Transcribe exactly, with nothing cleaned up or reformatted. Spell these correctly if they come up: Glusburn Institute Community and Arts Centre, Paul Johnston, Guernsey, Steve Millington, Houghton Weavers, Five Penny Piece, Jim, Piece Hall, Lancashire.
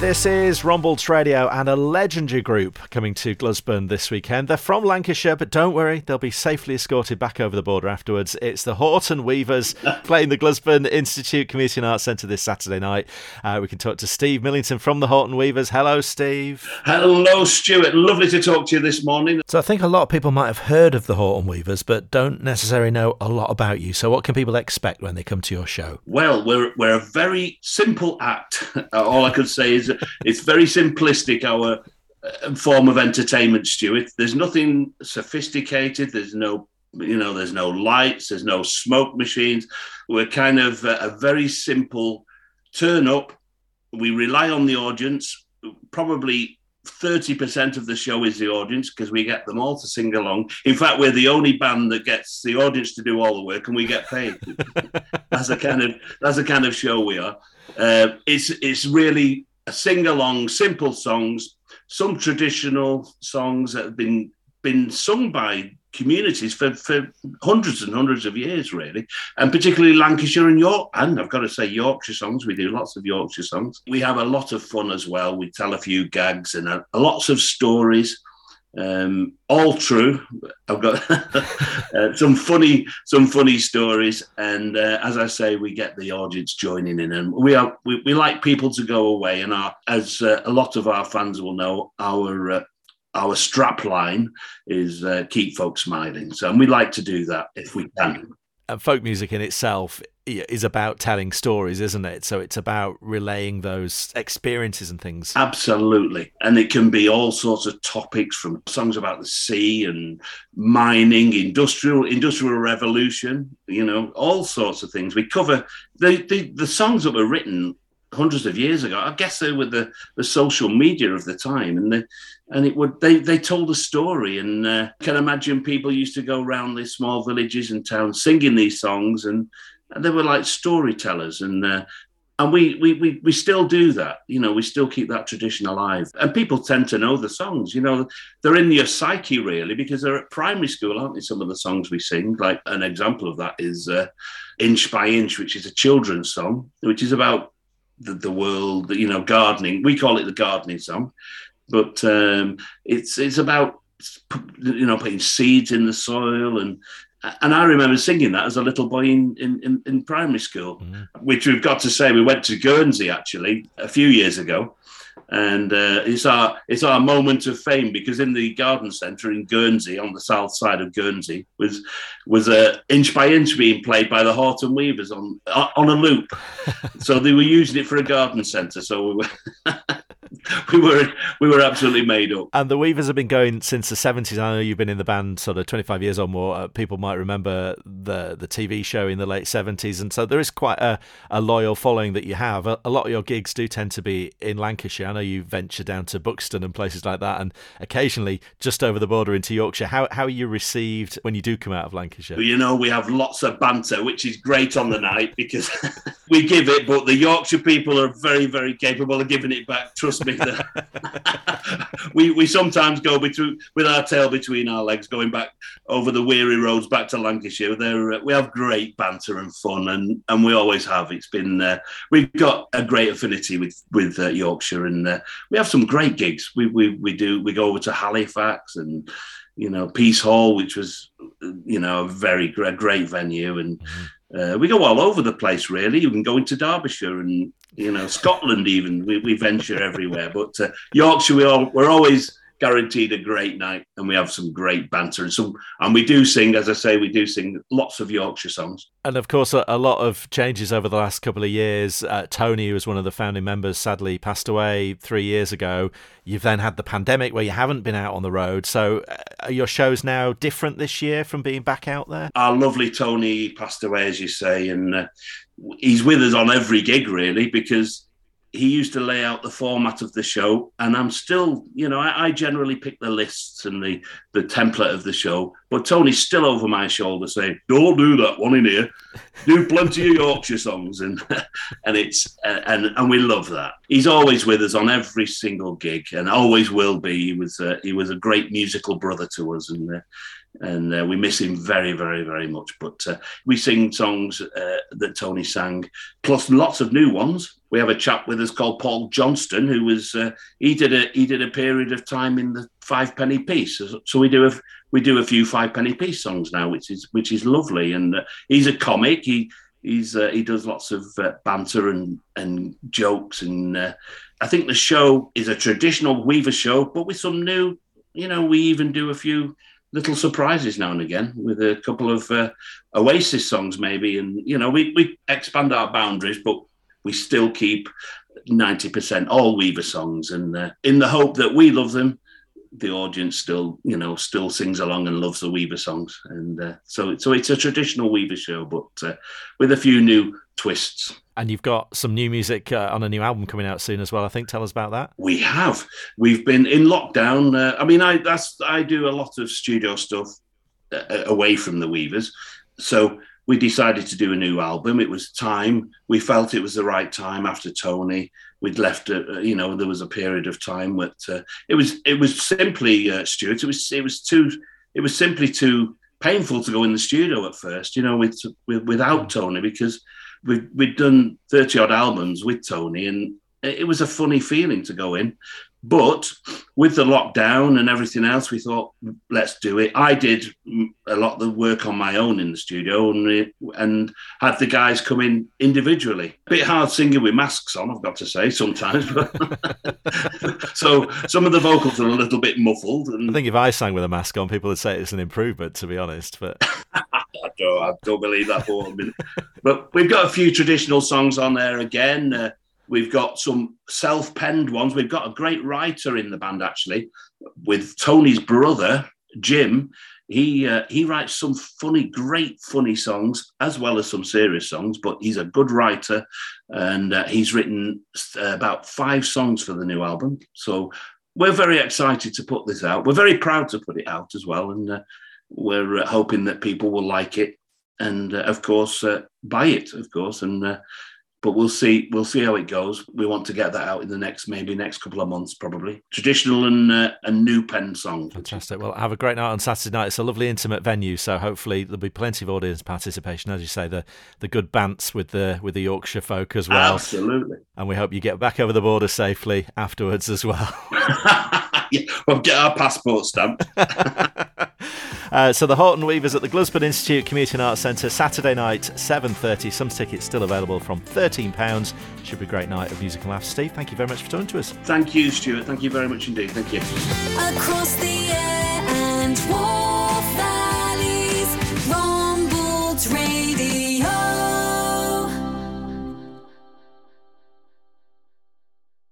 This is Rumbled Radio and a legendary group coming to Glusburn this weekend. They're from Lancashire, but don't worry, they'll be safely escorted back over the border afterwards. It's the Houghton Weavers playing the Glusburn Institute Community and Arts Centre this Saturday night. Uh, we can talk to Steve Millington from the Houghton Weavers. Hello, Steve. Hello, Stuart. Lovely to talk to you this morning. So I think a lot of people might have heard of the Houghton Weavers, but don't necessarily know a lot about you. So what can people expect when they come to your show? Well, we're, we're a very simple act. All I can say is it's very simplistic, our form of entertainment, Stuart. There's nothing sophisticated. There's no, you know, there's no lights. There's no smoke machines. We're kind of a, a very simple turn up. We rely on the audience. Probably thirty percent of the show is the audience because we get them all to sing along. In fact, we're the only band that gets the audience to do all the work and we get paid. That's the kind of that's the kind of show we are. Uh, it's it's really a sing-along, simple songs, some traditional songs that have been been sung by communities for, for hundreds and hundreds of years, really, and particularly Lancashire and York, and I've got to say Yorkshire songs. We do lots of Yorkshire songs. We have a lot of fun as well. We tell a few gags and uh, lots of stories, um, all true. I've got uh, some funny, some funny stories, and uh, as I say, we get the audience joining in, and we are we, we like people to go away. And our, as uh, a lot of our fans will know, our uh, our strap line is uh, keep folks smiling. So, and we like to do that if we can. And folk music in itself is about telling stories, isn't it? So it's about relaying those experiences and things. Absolutely. And it can be all sorts of topics, from songs about the sea and mining, industrial industrial revolution, you know, all sorts of things. We cover the, the, the songs that were written hundreds of years ago. I guess they were the, the social media of the time, and the, and it would they, they told a story. And uh, can imagine people used to go around these small villages and towns singing these songs, and, and they were like storytellers. And uh, and we, we we we still do that. You know, we still keep that tradition alive. And people tend to know the songs. You know, they're in your psyche really because they're at primary school, aren't they? Some of the songs we sing, like an example of that is uh, "Inch by Inch," which is a children's song, which is about The, the world, you know, gardening. We call it the gardening song, but um, it's it's about, you know, putting seeds in the soil. And and I remember singing that as a little boy in in, in primary school, mm. which we've got to say we went to Guernsey actually a few years ago, and uh, it's our it's our moment of fame because in the garden centre in Guernsey, on the south side of Guernsey, was was a "Inch by Inch" being played by the Houghton Weavers on on a loop. So they were using it for a garden centre. So we were we were we were absolutely made up. And the Weavers have been going since the seventies. I know you've been in the band sort of twenty-five years or more. Uh, people might remember the the T V show in the late seventies, and so there is quite a, a loyal following that you have. A, a lot of your gigs do tend to be in Lancashire. I know you venture down to Buxton and places like that, and occasionally just over the border into Yorkshire. How how are you received when you do come out of Lancashire? You know, we have lots of banter, which is great on the night because we give it, but the Yorkshire people are very, very capable of giving it back. Trust me. we we sometimes go between, with our tail between our legs, going back over the weary roads back to Lancashire. There, we have great banter and fun, and, and we always have. It's been uh, we've got a great affinity with with uh, Yorkshire, and uh, we have some great gigs. We we we do. We go over to Halifax and, you know, Piece Hall, which was, you know, a very a great venue, and uh, we go all over the place really. You can go into Derbyshire and, you know, Scotland even. We, we venture everywhere, but uh, Yorkshire, we all we're always guaranteed a great night, and we have some great banter and some, and we do sing, as I say, we do sing lots of Yorkshire songs. And of course, a, a lot of changes over the last couple of years. Uh, Tony, who was one of the founding members, sadly passed away three years ago. You've then had the pandemic where you haven't been out on the road. So uh, are your shows now different this year from being back out there? Our lovely Tony passed away, as you say, and uh, he's with us on every gig really because he used to lay out the format of the show, and I'm still, you know, I, I generally pick the lists and the, the template of the show, but Tony's still over my shoulder saying, "Don't do that one in here. Do plenty of Yorkshire songs," and and it's and and we love that. He's always with us on every single gig, and always will be. He was a, he was a great musical brother to us, and uh, and uh, we miss him very, very, very much. But uh, we sing songs uh, that Tony sang, plus lots of new ones. We have a chap with us called Paul Johnston, who was uh, he did a he did a period of time in the Five Penny Piece. So we do a we do a few Five Penny Piece songs now, which is which is lovely. And uh, he's a comic. He he's uh, he does lots of uh, banter and and jokes. And uh, I think the show is a traditional Weaver show, but with some new. You know, we even do a few little surprises now and again with a couple of uh, Oasis songs maybe. And, you know, we, we expand our boundaries, but we still keep ninety percent all Weaver songs. And uh, in the hope that we love them, the audience still, you know, still sings along and loves the Weaver songs. And uh, so, so it's a traditional Weaver show, but uh, with a few new twists. And you've got some new music uh, on a new album coming out soon as well, I think. Tell us about that. We have. We've been in lockdown. Uh, I mean, I that's I do a lot of studio stuff uh, away from the Weavers. So we decided to do a new album. It was time. We felt it was the right time after Tony. We'd left, a, you know, there was a period of time that uh, it was it was simply, uh, Stuart, it was, it was too, it was simply too painful to go in the studio at first, you know, with, with without Tony, because... We'd, we'd done thirty-odd albums with Tony, and it was a funny feeling to go in. But with the lockdown and everything else, we thought, let's do it. I did a lot of the work on my own in the studio and, and had the guys come in individually. A bit hard singing with masks on, I've got to say, sometimes. So some of the vocals are a little bit muffled. And... I think if I sang with a mask on, people would say it's an improvement, to be honest. But... I don't, I don't believe that for a minute. But we've got a few traditional songs on there again. Uh, we've got some self-penned ones. We've got a great writer in the band, actually, with Tony's brother, Jim. He uh, he writes some funny, great funny songs, as well as some serious songs, but he's a good writer, and uh, he's written uh, about five songs for the new album. So we're very excited to put this out. We're very proud to put it out as well, and... Uh, We're uh, hoping that people will like it, and uh, of course, uh, buy it, of course. And uh, but we'll see, we'll see how it goes. We want to get that out in the next, maybe next couple of months, probably. Traditional and uh, a new pen song. Fantastic. Well, have a great night on Saturday night. It's a lovely, intimate venue, so hopefully there'll be plenty of audience participation. As you say, the the good bants with the with the Yorkshire folk as well. Absolutely. And we hope you get back over the border safely afterwards as well. Yeah, we'll get our passport stamped. Uh, so the Houghton Weavers at the Glusburn Institute Community and Arts Centre, Saturday night, seven thirty. Some tickets still available from thirteen pounds. Should be a great night of music and laughs. Steve, thank you very much for talking to us. Thank you, Stuart. Thank you very much indeed. Thank you. Across the air and water.